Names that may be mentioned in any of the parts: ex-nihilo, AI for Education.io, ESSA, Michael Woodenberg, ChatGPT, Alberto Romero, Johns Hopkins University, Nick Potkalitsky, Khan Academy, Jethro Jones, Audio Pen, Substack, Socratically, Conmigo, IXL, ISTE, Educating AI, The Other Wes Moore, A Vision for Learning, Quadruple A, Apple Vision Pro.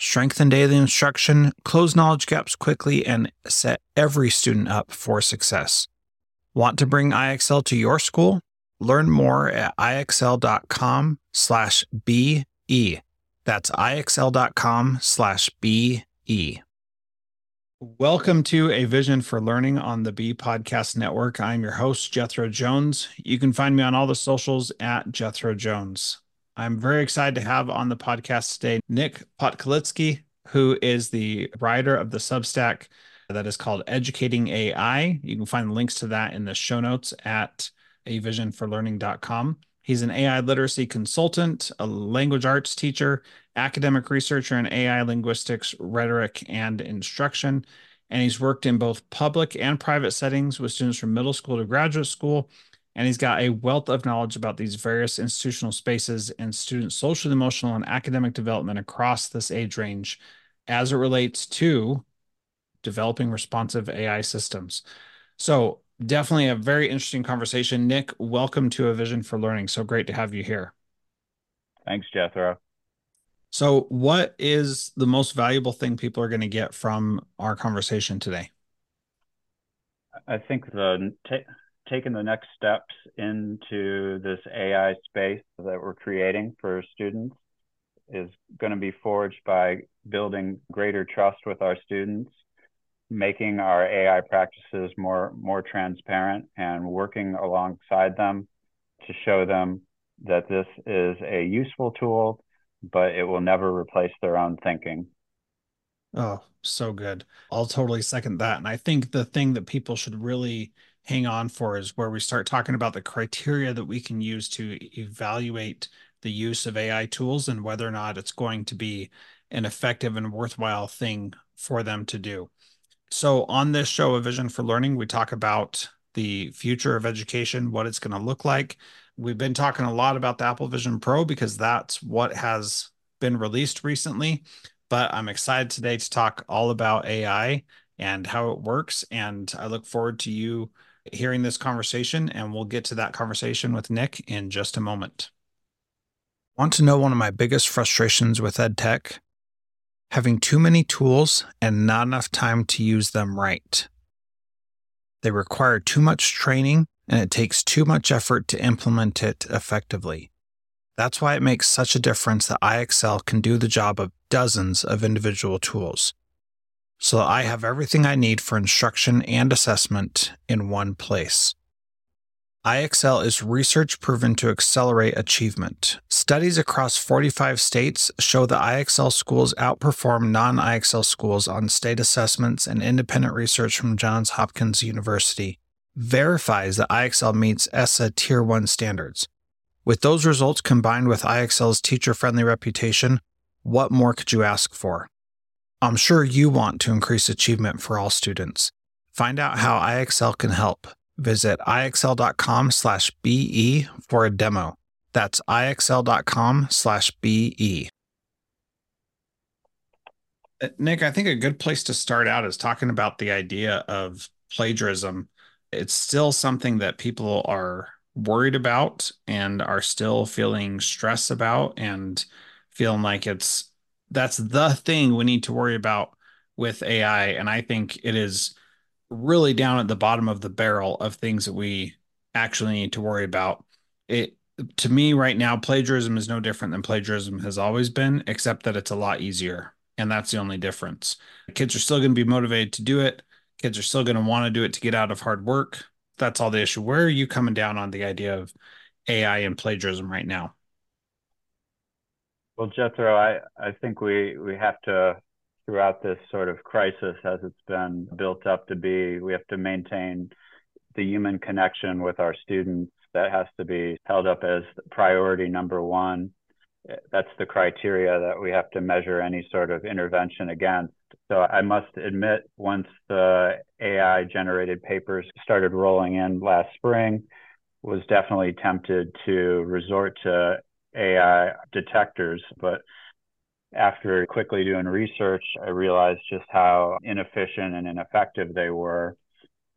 Strengthen daily instruction, close knowledge gaps quickly, and set every student up for success. Want to bring IXL to your school? Learn more at IXL.com/BE. That's IXL.com/BE. Welcome to A Vision for Learning on the Be Podcast Network. I'm your host, Jethro Jones. You can find me on all the socials at Jethro Jones. I'm very excited to have on the podcast today Nick Potkalitsky, who is the writer of the Substack that is called Educating AI. You can find links to that in the show notes at avisionforlearning.com. He's an AI literacy consultant, a language arts teacher, academic researcher in AI linguistics, rhetoric, and instruction. And he's worked in both public and private settings with students from middle school to graduate school. And he's got a wealth of knowledge about these various institutional spaces and student social, emotional, and academic development across this age range as it relates to developing responsive AI systems. So, definitely a very interesting conversation. Nick, welcome to A Vision for Learning. So great to have you here. Thanks, Jethro. So what is the most valuable thing people are going to get from our conversation today? I think taking the next steps into this AI space that we're creating for students is going to be forged by building greater trust with our students, making our AI practices more transparent, and working alongside them to show them that this is a useful tool, but it will never replace their own thinking. Oh, so good. I'll totally second that. And I think the thing that people should really hang on for is where we start talking about the criteria that we can use to evaluate the use of AI tools and whether or not it's going to be an effective and worthwhile thing for them to do. So on this show, A Vision for Learning, we talk about the future of education, what it's going to look like. We've been talking a lot about the Apple Vision Pro because that's what has been released recently. But I'm excited today to talk all about AI and how it works. And I look forward to you hearing this conversation. And we'll get to that conversation with Nick in just a moment. Want to know one of my biggest frustrations with EdTech? Having too many tools and not enough time to use them right. They require too much training, and it takes too much effort to implement it effectively. That's why it makes such a difference that IXL can do the job of dozens of individual tools, so that I have everything I need for instruction and assessment in one place. IXL is research proven to accelerate achievement. Studies across 45 states show that IXL schools outperform non-IXL schools on state assessments, and independent research from Johns Hopkins University verifies that IXL meets ESSA Tier 1 standards. With those results combined with IXL's teacher-friendly reputation, what more could you ask for? I'm sure you want to increase achievement for all students. Find out how IXL can help. Visit IXL.com/BE for a demo. That's IXL.com/BE. Nick, I think a good place to start out is talking about the idea of plagiarism. It's still something that people are worried about and are still feeling stress about and feeling like that's the thing we need to worry about with AI. And I think it is really down at the bottom of the barrel of things that we actually need to worry about. It, to me right now, plagiarism is no different than plagiarism has always been, except that it's a lot easier. And that's the only difference. Kids are still going to be motivated to do it. Kids are still going to want to do it to get out of hard work. That's all the issue. Where are you coming down on the idea of AI and plagiarism right now? Well, Jethro, I think we have to, throughout this sort of crisis as it's been built up to be, we have to maintain the human connection with our students. That has to be held up as priority number one. that's the criteria that we have to measure any sort of intervention against. So I must admit, once the AI-generated papers started rolling in last spring, was definitely tempted to resort to AI detectors. But after quickly doing research, I realized just how inefficient and ineffective they were.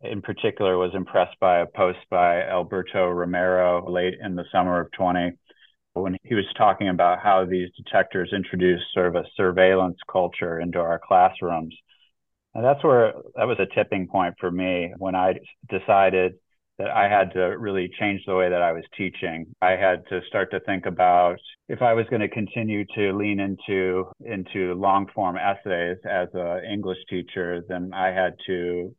In particular, was impressed by a post by Alberto Romero late in the summer of 2020, when he was talking about how these detectors introduced sort of a surveillance culture into our classrooms. And that's where that was a tipping point for me when I decided that I had to really change the way that I was teaching. I had to start to think about if I was going to continue to lean into long-form essays as an English teacher, then I had to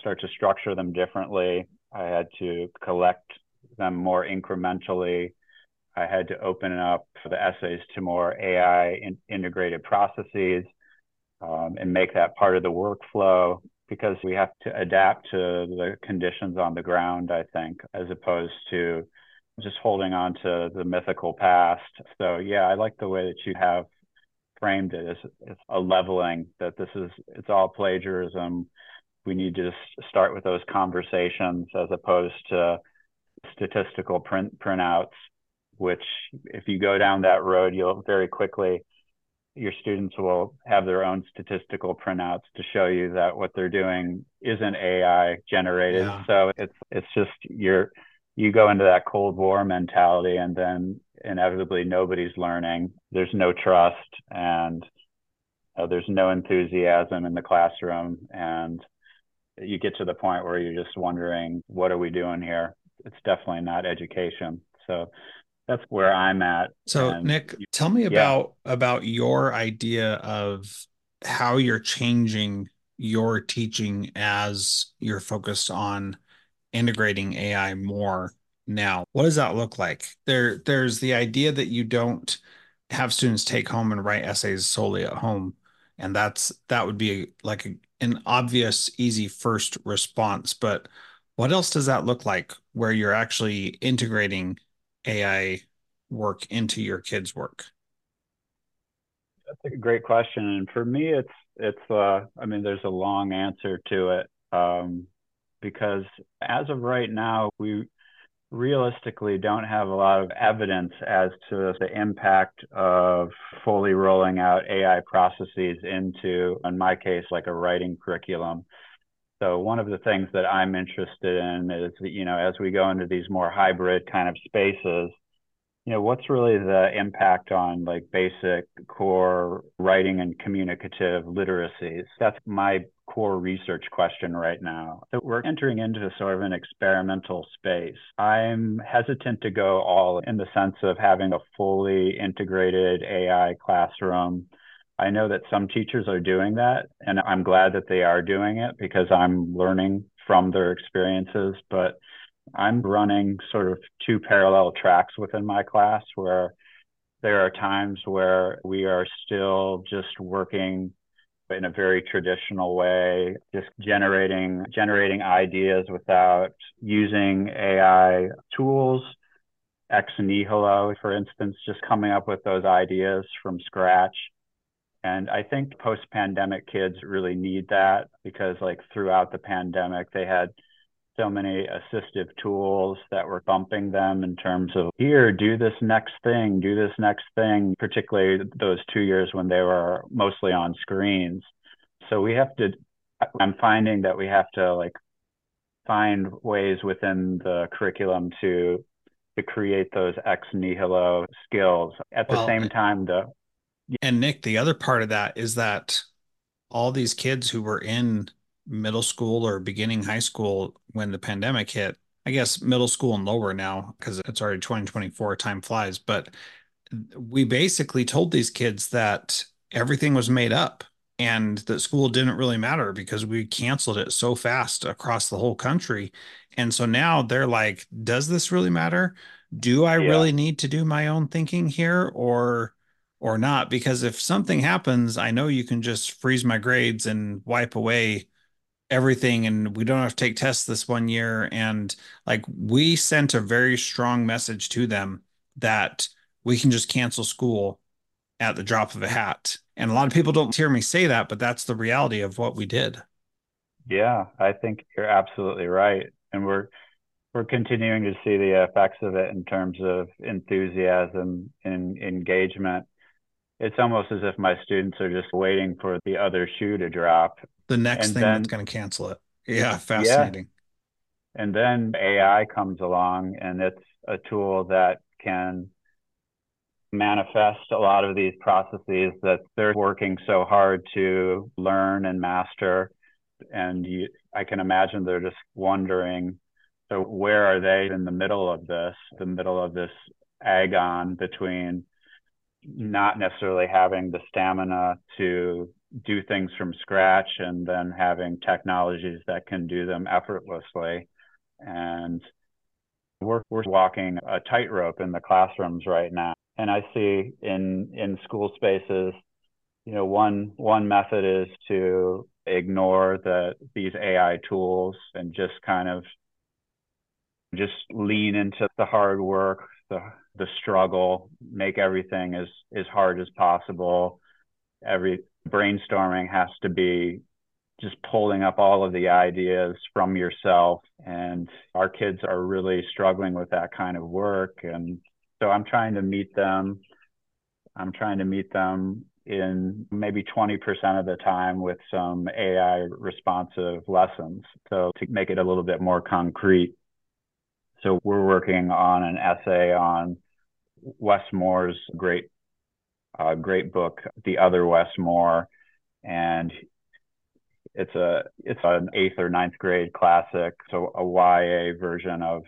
start to structure them differently. I had to collect them more incrementally. I had to open up the essays to more AI-integrated processes and make that part of the workflow, because we have to adapt to the conditions on the ground, I think, as opposed to just holding on to the mythical past. So yeah, I like the way that you have framed it as a leveling, that it's all plagiarism. We need to just start with those conversations as opposed to statistical printouts, which if you go down that road, you'll very quickly, your students will have their own statistical printouts to show you that what they're doing isn't AI generated. Yeah. So it's just you go into that Cold War mentality, and then inevitably nobody's learning. There's no trust, and there's no enthusiasm in the classroom. And you get to the point where you're just wondering, what are we doing here? It's definitely not education. So that's where I'm at. So Nick, tell me about your idea of how you're changing your teaching as you're focused on integrating AI more now. What does that look like? There's the idea that you don't have students take home and write essays solely at home. And that would be like an obvious, easy first response. But what else does that look like where you're actually integrating AI work into your kids' work? That's a great question, and for me, it's there's a long answer to it, because as of right now, we realistically don't have a lot of evidence as to the impact of fully rolling out AI processes into, in my case, like a writing curriculum. So one of the things that I'm interested in is, as we go into these more hybrid kind of spaces, what's really the impact on like basic core writing and communicative literacies? That's my core research question right now. So we're entering into sort of an experimental space. I'm hesitant to go all in the sense of having a fully integrated AI classroom. I know that some teachers are doing that, and I'm glad that they are doing it because I'm learning from their experiences, but I'm running sort of two parallel tracks within my class where there are times where we are still just working in a very traditional way, just generating ideas without using AI tools, ex nihilo, for instance, just coming up with those ideas from scratch. And I think post-pandemic kids really need that, because like throughout the pandemic, they had so many assistive tools that were bumping them in terms of, here, do this next thing, particularly those 2 years when they were mostly on screens. So I'm finding that we have to like find ways within the curriculum to create those ex nihilo skills. At the same time, though. And Nick, the other part of that is that all these kids who were in middle school or beginning high school when the pandemic hit, I guess middle school and lower now, because it's already 2024, time flies. But we basically told these kids that everything was made up and that school didn't really matter because we canceled it so fast across the whole country. And so now they're like, does this really matter? Do I really need to do my own thinking here or not? Because if something happens, I know you can just freeze my grades and wipe away everything, and we don't have to take tests this 1 year. And like, we sent a very strong message to them that we can just cancel school at the drop of a hat. And a lot of people don't hear me say that, but that's the reality of what we did. Yeah, I think you're absolutely right. And we're continuing to see the effects of it in terms of enthusiasm and engagement. It's almost as if my students are just waiting for the other shoe to drop. The next thing that's going to cancel it. Yeah, fascinating. Yeah. And then AI comes along, and it's a tool that can manifest a lot of these processes that they're working so hard to learn and master. And I can imagine they're just wondering, so where are they in the middle of this agon between not necessarily having the stamina to do things from scratch and then having technologies that can do them effortlessly. And we're walking a tightrope in the classrooms right now. And I see in school spaces, you know, one method is to ignore these AI tools and just kind of just lean into the hard work, the struggle, make everything as hard as possible. Every brainstorming has to be just pulling up all of the ideas from yourself. And our kids are really struggling with that kind of work. And so I'm trying to meet them. I'm trying to meet them in maybe 20% of the time with some AI responsive lessons. So to make it a little bit more concrete. So we're working on an essay on Wes Moore's great book, The Other Wes Moore, and it's an 8th or 9th grade classic, so a YA version of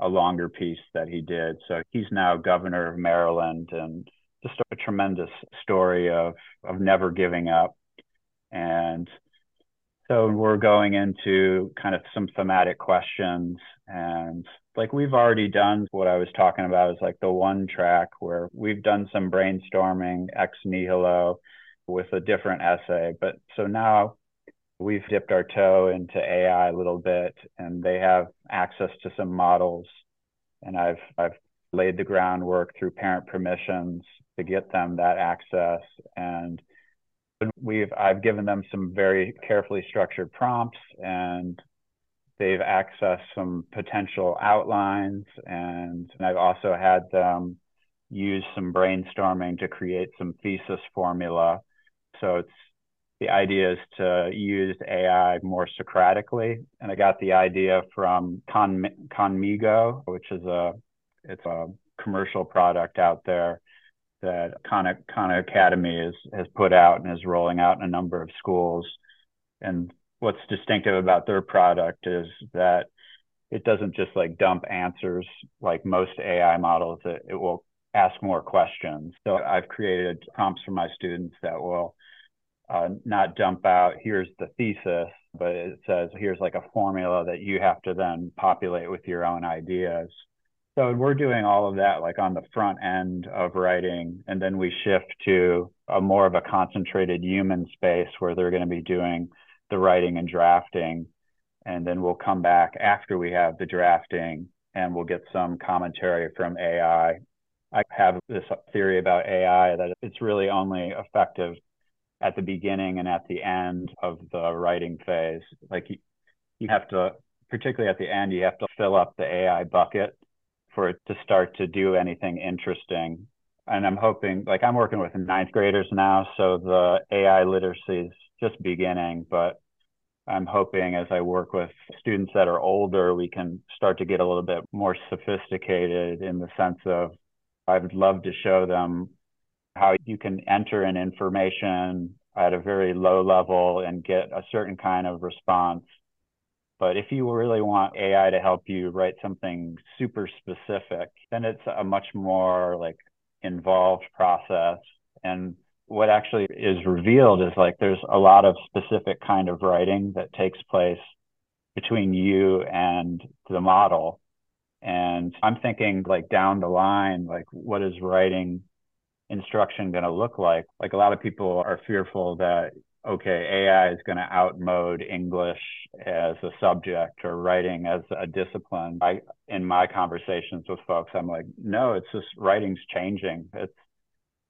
a longer piece that he did. So he's now governor of Maryland, and just a tremendous story of never giving up. And so we're going into kind of some thematic questions, and like we've already done what I was talking about is like the one track where we've done some brainstorming ex nihilo with a different essay. But so now we've dipped our toe into AI a little bit, and they have access to some models, and I've laid the groundwork through parent permissions to get them that access. And I've given them some very carefully structured prompts, and they've accessed some potential outlines. And I've also had them use some brainstorming to create some thesis formula. So the idea is to use AI more Socratically. And I got the idea from Conmigo, which is a commercial product out there that Khan Academy has put out and is rolling out in a number of schools. And what's distinctive about their product is that it doesn't just like dump answers like most AI models, it will ask more questions. So I've created prompts for my students that will not dump out, here's the thesis, but it says, here's like a formula that you have to then populate with your own ideas. So we're doing all of that like on the front end of writing, and then we shift to a more of a concentrated human space where they're going to be doing the writing and drafting. And then we'll come back after we have the drafting, and we'll get some commentary from AI. I have this theory about AI that it's really only effective at the beginning and at the end of the writing phase. Like you have to, particularly at the end, you have to fill up the AI bucket for it to start to do anything interesting. And I'm hoping, like I'm working with 9th graders now, so the AI literacy is just beginning, but I'm hoping as I work with students that are older, we can start to get a little bit more sophisticated in the sense of, I would love to show them how you can enter in information at a very low level and get a certain kind of response. But if you really want AI to help you write something super specific, then it's a much more like involved process. And what actually is revealed is like there's a lot of specific kind of writing that takes place between you and the model. And I'm thinking like down the line, like what is writing instruction going to look like? Like a lot of people are fearful that okay, AI is going to outmode English as a subject or writing as a discipline. In my conversations with folks, I'm like, no, it's just writing's changing.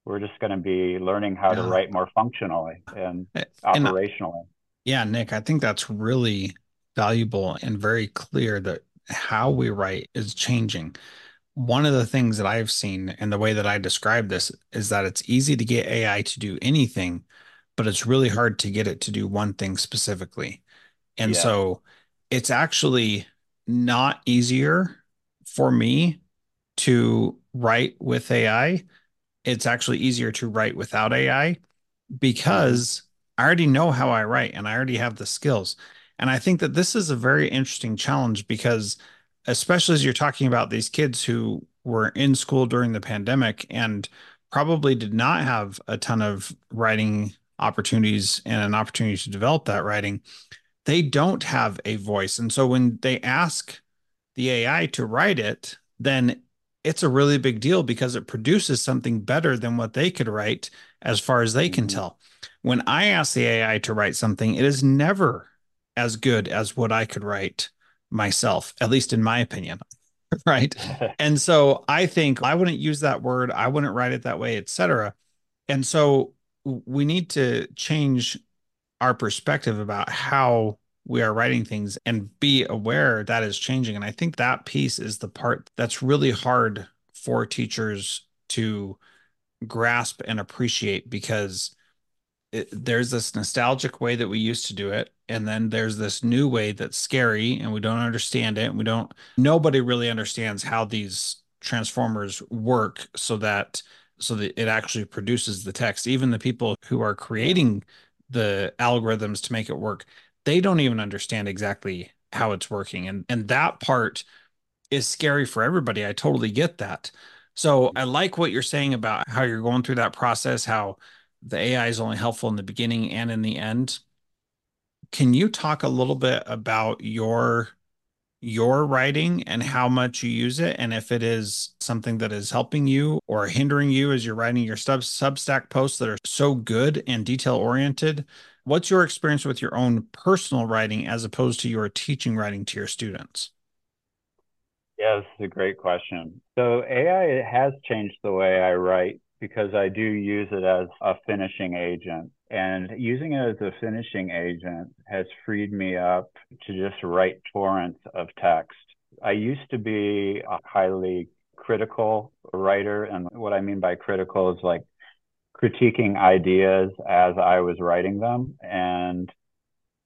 We're just going to be learning how to write more functionally and operationally. Yeah, Nick, I think that's really valuable and very clear that how we write is changing. One of the things that I've seen and the way that I describe this is that it's easy to get AI to do anything, but it's really hard to get it to do one thing specifically. And so it's actually not easier for me to write with AI. It's actually easier to write without AI because I already know how I write and I already have the skills. And I think that this is a very interesting challenge because especially as you're talking about these kids who were in school during the pandemic and probably did not have a ton of writing opportunities and an opportunity to develop that writing, they don't have a voice. And so when they ask the AI to write it, then it's a really big deal because it produces something better than what they could write as far as they can tell. When I ask the AI to write something, it is never as good as what I could write myself, at least in my opinion, right? And so I think I wouldn't use that word. I wouldn't write it that way, et cetera. And so we need to change our perspective about how we are writing things and be aware that is changing. And I think that piece is the part that's really hard for teachers to grasp and appreciate because there's this nostalgic way that we used to do it. And then there's this new way that's scary and we don't understand it. And nobody really understands how these transformers work so that it actually produces the text. Even the people who are creating the algorithms to make it work, they don't even understand exactly how it's working. And that part is scary for everybody. I totally get that. So I like what you're saying about how you're going through that process, how the AI is only helpful in the beginning and in the end. Can you talk a little bit about your writing and how much you use it? And if it is something that is helping you or hindering you as you're writing your Substack posts that are so good and detail-oriented, what's your experience with your own personal writing as opposed to your teaching writing to your students? Yeah, this is a great question. So AI has changed the way I write because I do use it as a finishing agent. And using it as a finishing agent has freed me up to just write torrents of text. I used to be a highly critical writer. And what I mean by critical is like critiquing ideas as I was writing them and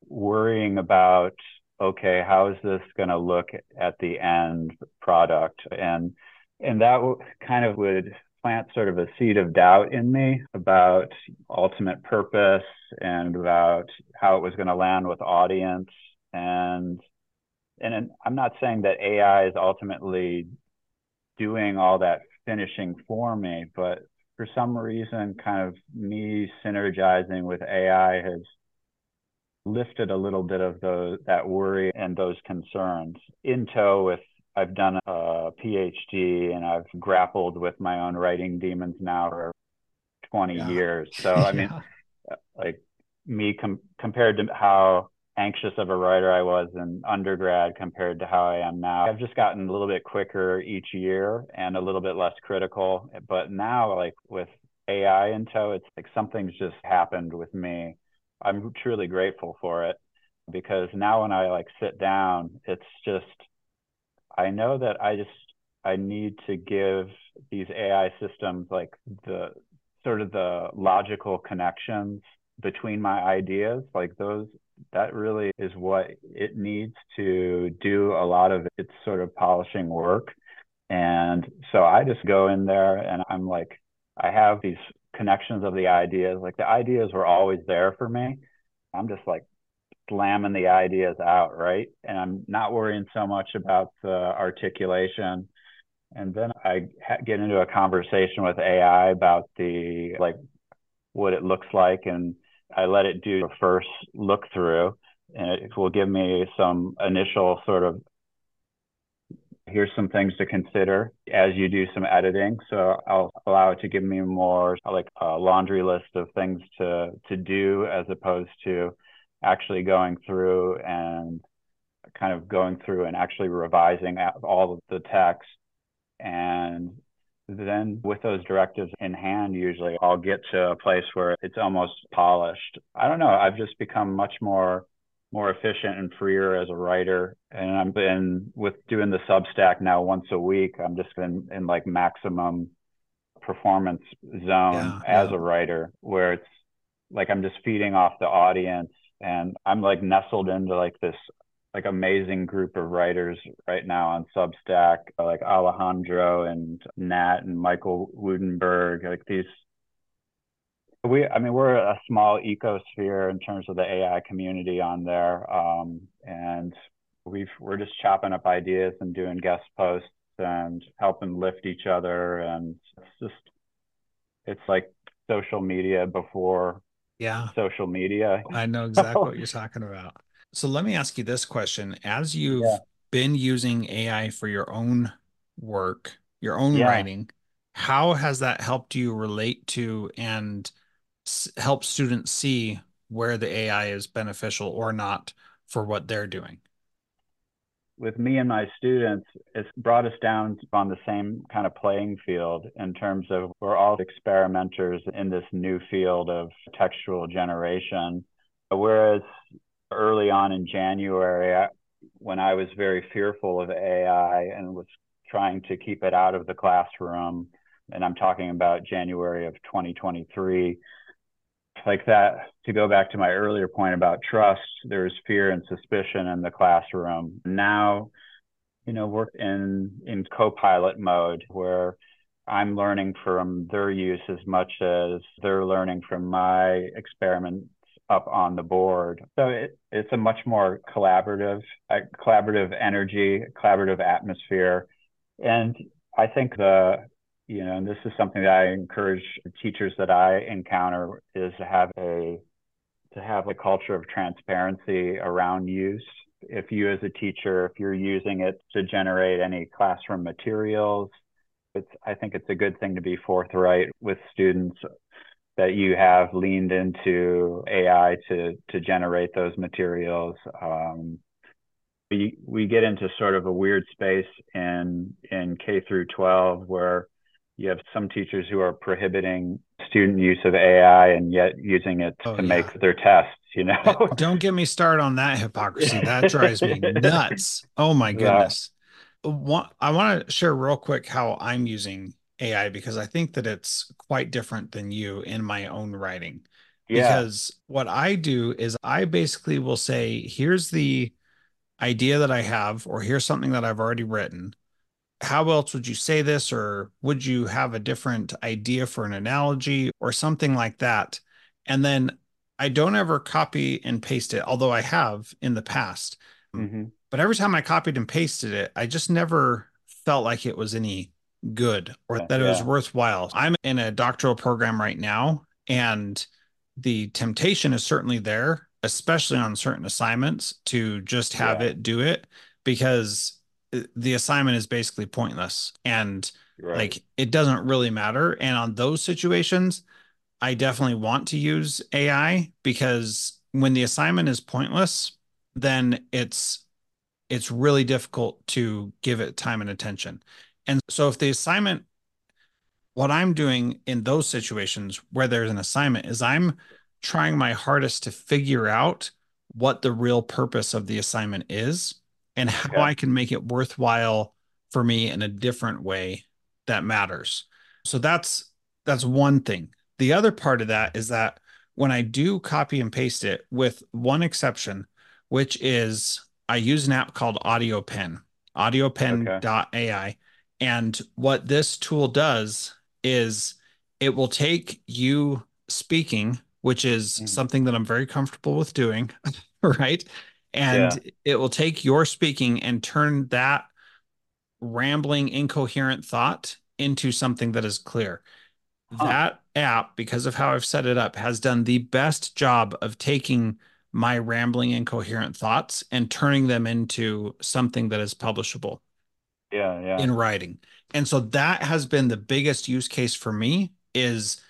worrying about, okay, how is this going to look at the end product? And that kind of would plant sort of a seed of doubt in me about ultimate purpose and about how it was going to land with audience. And I'm not saying that AI is ultimately doing all that finishing for me, but for some reason, kind of me synergizing with AI has lifted a little bit of that worry and those concerns in tow with I've done a PhD and I've grappled with my own writing demons now for 20 years. So, I mean, like me compared to how anxious of a writer I was in undergrad compared to how I am now, I've just gotten a little bit quicker each year and a little bit less critical. But now, like with AI in tow, it's like something's just happened with me. I'm truly grateful for it because now when I like sit down, it's just, I know that I need to give these AI systems like the sort of the logical connections between my ideas, like those, that really is what it needs to do a lot of its sort of polishing work. And so I just go in there and I'm like, I have these connections of the ideas, like the ideas were always there for me. I'm just like, slamming the ideas out, right? And I'm not worrying so much about the articulation. And then I get into a conversation with AI about what it looks like. And I let it do a first look through and it will give me some initial sort of Here's some things to consider as you do some editing. So I'll allow it to give me more like a laundry list of things to do, as opposed to actually going through and kind of going through and actually revising all of the text. And then with those directives in hand, usually I'll get to a place where it's almost polished. I don't know. I've just become much more efficient and freer as a writer. And I've been with doing the Substack now once a week. I'm just in like maximum performance zone as a writer, where it's like I'm just feeding off the audience, and I'm like nestled into like this like amazing group of writers right now on Substack, like Alejandro and Nat and Michael Woodenberg. Like these, we're a small ecosphere in terms of the AI community on there. And we're just chopping up ideas and doing guest posts and helping lift each other. And it's like social media before social media. I know exactly what you're talking about. So let me ask you this question. As you've been using AI for your own work, your own writing, how has that helped you relate to and help students see where the AI is beneficial or not for what they're doing? With me and my students, it's brought us down on the same kind of playing field in terms of we're all experimenters in this new field of textual generation. Whereas early on in January, when I was very fearful of AI and was trying to keep it out of the classroom, and I'm talking about January of 2023, like that, to go back to my earlier point about trust, there's fear and suspicion in the classroom. Now, we're in co-pilot mode, where I'm learning from their use as much as they're learning from my experiments up on the board. So it's a much more collaborative energy, collaborative atmosphere. And I think and this is something that I encourage teachers that I encounter, is to have a culture of transparency around use. If you as a teacher, if you're using it to generate any classroom materials, I think it's a good thing to be forthright with students that you have leaned into AI to generate those materials. We get into sort of a weird space in K through 12, where you have some teachers who are prohibiting student use of AI and yet using it to make their tests, Don't get me started on that hypocrisy. That drives me nuts. Oh my goodness. I want to share real quick how I'm using AI, because I think that it's quite different than you in my own writing. Yeah. Because what I do is I basically will say, here's the idea that I have, or here's something that I've already written. How else would you say this? Or would you have a different idea for an analogy or something like that? And then I don't ever copy and paste it, although I have in the past. Mm-hmm. But every time I copied and pasted it, I just never felt like it was any good or that it was worthwhile. I'm in a doctoral program right now, and the temptation is certainly there, especially on certain assignments, to just have it do it, because the assignment is basically pointless and like it doesn't really matter. And on those situations, I definitely want to use AI, because when the assignment is pointless, then it's really difficult to give it time and attention. And so if the assignment, what I'm doing in those situations where there's an assignment is I'm trying my hardest to figure out what the real purpose of the assignment is and how I can make it worthwhile for me in a different way that matters. So that's one thing. The other part of that is that when I do copy and paste it, with one exception, which is I use an app called Audio Pen, audiopen.ai. Okay. And what this tool does is it will take you speaking, which is something that I'm very comfortable with doing, right? And it will take your speaking and turn that rambling, incoherent thought into something that is clear. Huh. That app, because of how I've set it up, has done the best job of taking my rambling, incoherent thoughts and turning them into something that is publishable. in writing. And so that has been the biggest use case for me, is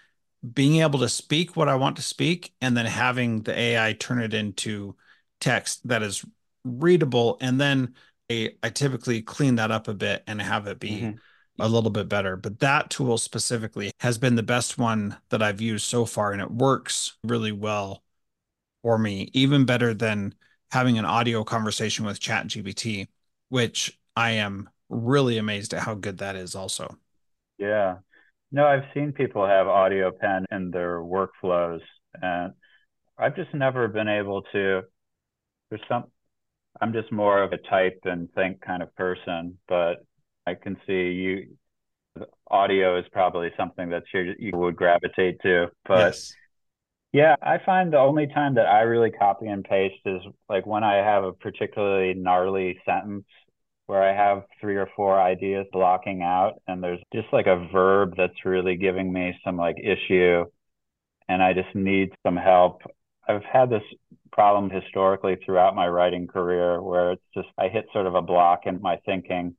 being able to speak what I want to speak and then having the AI turn it into text that is readable. And then I typically clean that up a bit and have it be a little bit better. But that tool specifically has been the best one that I've used so far. And it works really well for me, even better than having an audio conversation with ChatGPT, which I am really amazed at how good that is also. Yeah. No, I've seen people have Audio Pen in their workflows, and I've just never been able to. I'm just more of a type and think kind of person, but I can see audio is probably something that you would gravitate to. But yeah, I find the only time that I really copy and paste is like when I have a particularly gnarly sentence where I have 3 or 4 ideas blocking out, and there's just like a verb that's really giving me some like issue, and I just need some help. I've had this problem historically throughout my writing career where it's just, I hit sort of a block in my thinking,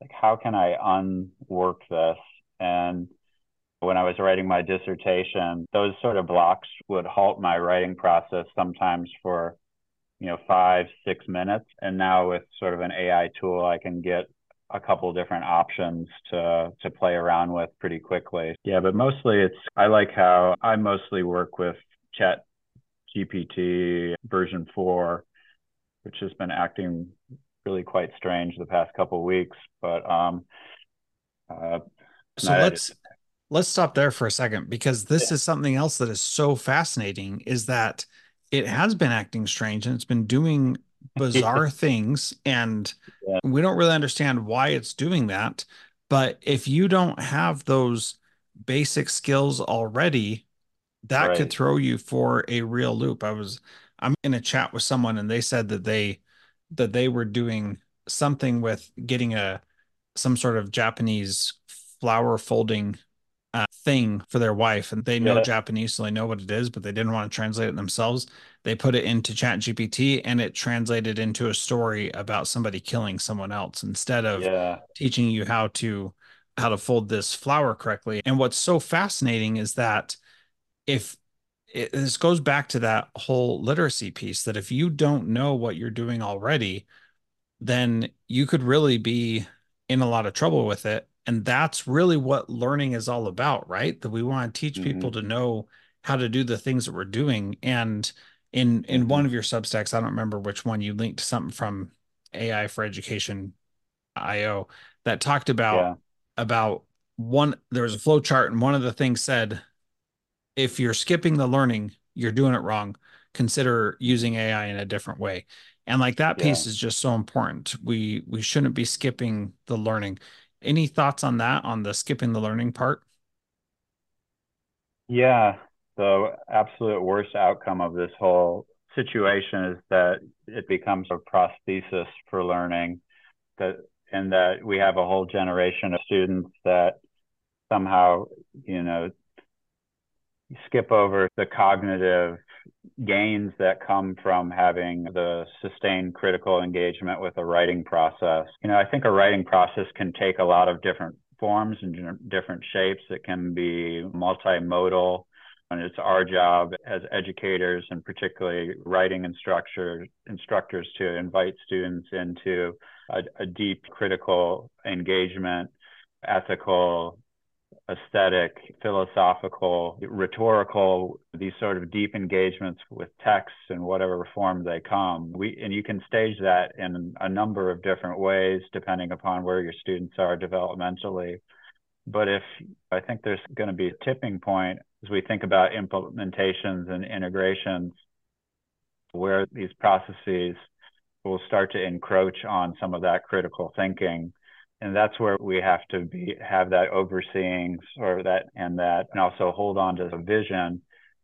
like, how can I unwork this? And when I was writing my dissertation, those sort of blocks would halt my writing process sometimes for 5-6 minutes. And now with sort of an AI tool, I can get a couple different options to play around with pretty quickly. Yeah, but mostly I like how I mostly work with ChatGPT version 4, which has been acting really quite strange the past couple of weeks. But so let's stop there for a second, because this is something else that is so fascinating, is that it has been acting strange and it's been doing bizarre things, and we don't really understand why it's doing that. But if you don't have those basic skills already, that could throw you for a real loop. I'm in a chat with someone, and they said that they were doing something with getting some sort of Japanese flower folding thing for their wife, and they know Japanese, so they know what it is, but they didn't want to translate it themselves. They put it into ChatGPT, and it translated into a story about somebody killing someone else instead of teaching you how to fold this flower correctly. And what's so fascinating is that this goes back to that whole literacy piece, that if you don't know what you're doing already, then you could really be in a lot of trouble with it. And that's really what learning is all about, right? That we want to teach people to know how to do the things that we're doing. And in one of your Substacks, I don't remember which one, you linked something from AI for Education.io that talked about there was a flow chart, and one of the things said, if you're skipping the learning, you're doing it wrong. Consider using AI in a different way. And like that piece is just so important. We shouldn't be skipping the learning. Any thoughts on that, on the skipping the learning part? Yeah, the absolute worst outcome of this whole situation is that it becomes a prosthesis for learning, that we have a whole generation of students that somehow, skip over the cognitive gains that come from having the sustained critical engagement with a writing process. I think a writing process can take a lot of different forms and different shapes. It can be multimodal, and it's our job as educators, and particularly writing instructors, to invite students into a deep critical engagement, ethical, aesthetic, philosophical, rhetorical, these sort of deep engagements with texts in whatever form they come. And you can stage that in a number of different ways, depending upon where your students are developmentally. But I think there's going to be a tipping point as we think about implementations and integrations where these processes will start to encroach on some of that critical thinking. And that's where we have to have that overseeing and also hold on to the vision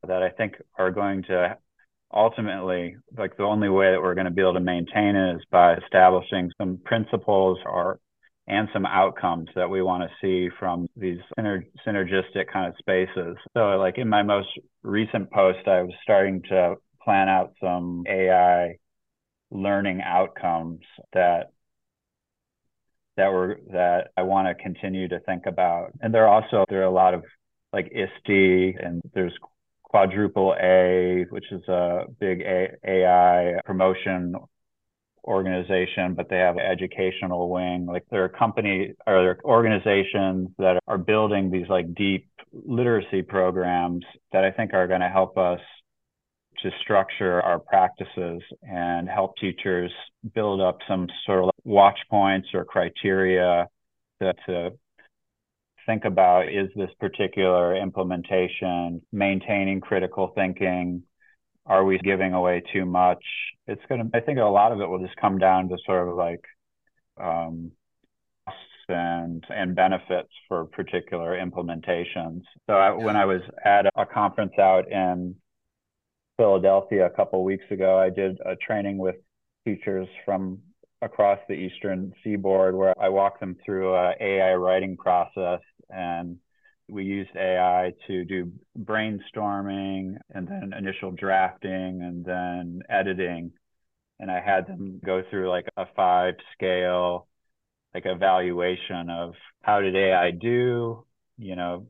that I think are going to ultimately, like, the only way that we're going to be able to maintain it is by establishing some principles and some outcomes that we want to see from these synergistic kind of spaces. So like in my most recent post, I was starting to plan out some AI learning outcomes that that I want to continue to think about. And there are a lot of like ISTE, and there's Quadruple A, which is a big AI promotion organization, but they have an educational wing. Like there are organizations that are building these like deep literacy programs that I think are going to help us to structure our practices and help teachers build up some sort of watch points or criteria to think about, is this particular implementation maintaining critical thinking? Are we giving away too much? I think a lot of it will just come down to sort of like costs and benefits for particular implementations. So when I was at a conference out in Philadelphia a couple of weeks ago, I did a training with teachers from across the Eastern Seaboard where I walked them through an AI writing process, and we used AI to do brainstorming and then initial drafting and then editing. And I had them go through like a 5-scale, like evaluation of how did AI do, and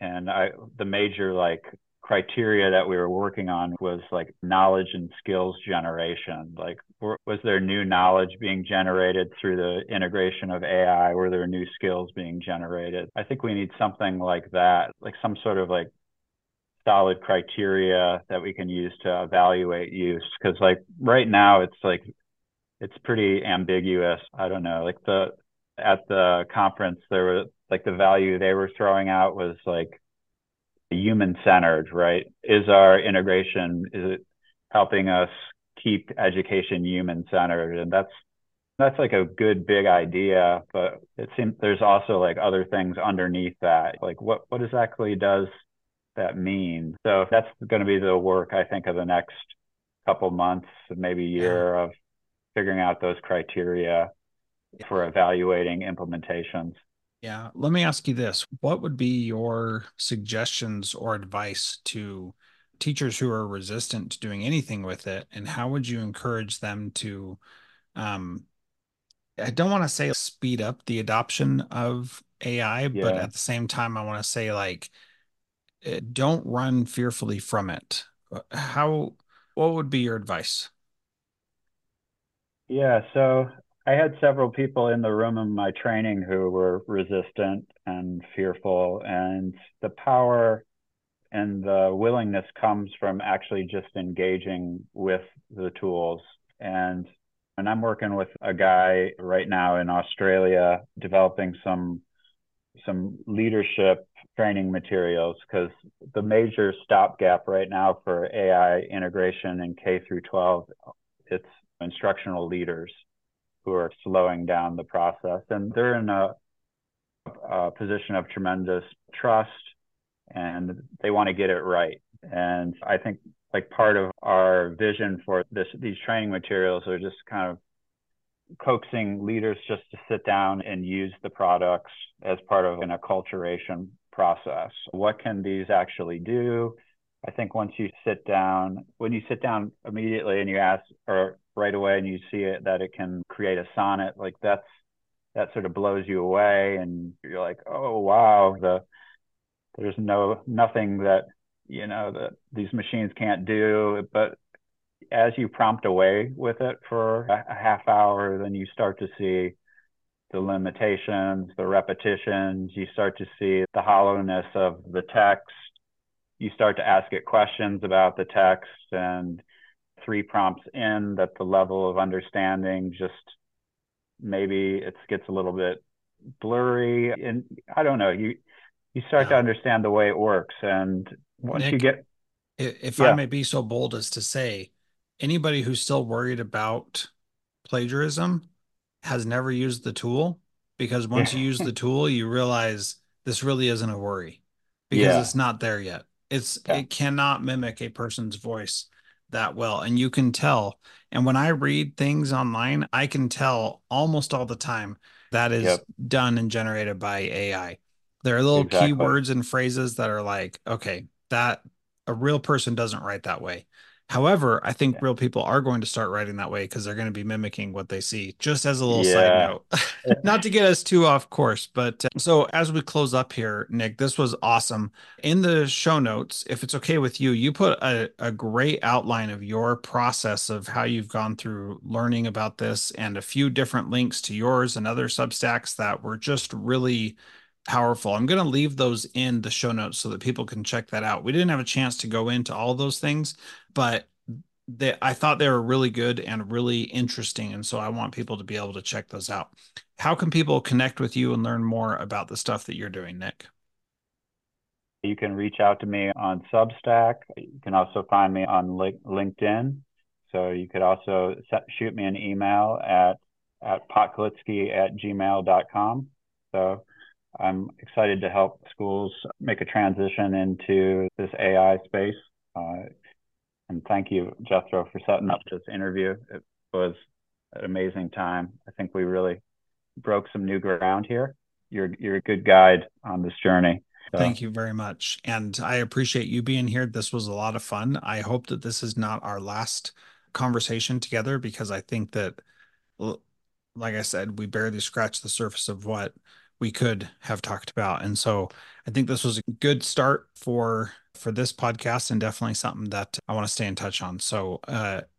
the major like criteria that we were working on was like knowledge and skills generation. Like, was there new knowledge being generated through the integration of AI? Were there new skills being generated? I think we need something like that, like some sort of like solid criteria that we can use to evaluate use. Cause like right now it's pretty ambiguous. I don't know, like at the conference, there were like the value they were throwing out was like human-centered, right? Is our integration, is it helping us keep education human-centered? And that's like a good big idea, but it seems there's also like other things underneath that. Like what exactly does that mean? So that's going to be the work, I think, of the next couple months, maybe year, of figuring out those criteria for evaluating implementations. Yeah. Let me ask you this. What would be your suggestions or advice to teachers who are resistant to doing anything with it? And how would you encourage them to, I don't want to say speed up the adoption of AI, but at the same time, I want to say like, don't run fearfully from it. What would be your advice? Yeah. So I had several people in the room in my training who were resistant and fearful, and the power and the willingness comes from actually just engaging with the tools. And I'm working with a guy right now in Australia developing some leadership training materials, because the major stopgap right now for AI integration in K through 12, it's instructional leaders who are slowing down the process. And they're in a position of tremendous trust, and they want to get it right. And I think like part of our vision for these training materials are just kind of coaxing leaders just to sit down and use the products as part of an acculturation process. What can these actually do? I think when you sit down immediately and you ask, or right away, and you see it that it can create a sonnet, like that sort of blows you away, and you're like, oh wow, there's nothing that that these machines can't do. But as you prompt away with it for a half hour, then you start to see the limitations, the repetitions, you start to see the hollowness of the text, you start to ask it questions about the text, and 3 prompts in, that the level of understanding just maybe it gets a little bit blurry, and I don't know, you start to understand the way it works. And once Nick, you get, if I may be so bold as to say, anybody who's still worried about plagiarism has never used the tool, because once you use the tool, you realize this really isn't a worry, because it's not there yet. It cannot mimic a person's voice that well. And you can tell. And when I read things online, I can tell almost all the time that is done and generated by AI. There are little keywords and phrases that are like, okay, that a real person doesn't write that way. However, I think real people are going to start writing that way because they're going to be mimicking what they see, just as a little side note, not to get us too off course. But so as we close up here, Nick, this was awesome. In the show notes, if it's okay with you, you put a great outline of your process of how you've gone through learning about this and a few different links to yours and other Substacks that were just really powerful. I'm going to leave those in the show notes so that people can check that out. We didn't have a chance to go into all those things, but I thought they were really good and really interesting. And so I want people to be able to check those out. How can people connect with you and learn more about the stuff that you're doing, Nick? You can reach out to me on Substack. You can also find me on LinkedIn. So you could also shoot me an email at potkalitsky@gmail.com. So I'm excited to help schools make a transition into this AI space. And thank you, Jethro, for setting up this interview. It was an amazing time. I think we really broke some new ground here. You're a good guide on this journey. So. Thank you very much. And I appreciate you being here. This was a lot of fun. I hope that this is not our last conversation together, because I think that, like I said, we barely scratched the surface of what we could have talked about. And so I think this was a good start for this podcast, and definitely something that I want to stay in touch on. So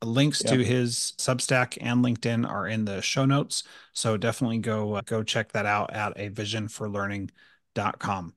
links to his Substack and LinkedIn are in the show notes. So definitely go check that out at avisionforlearning.com.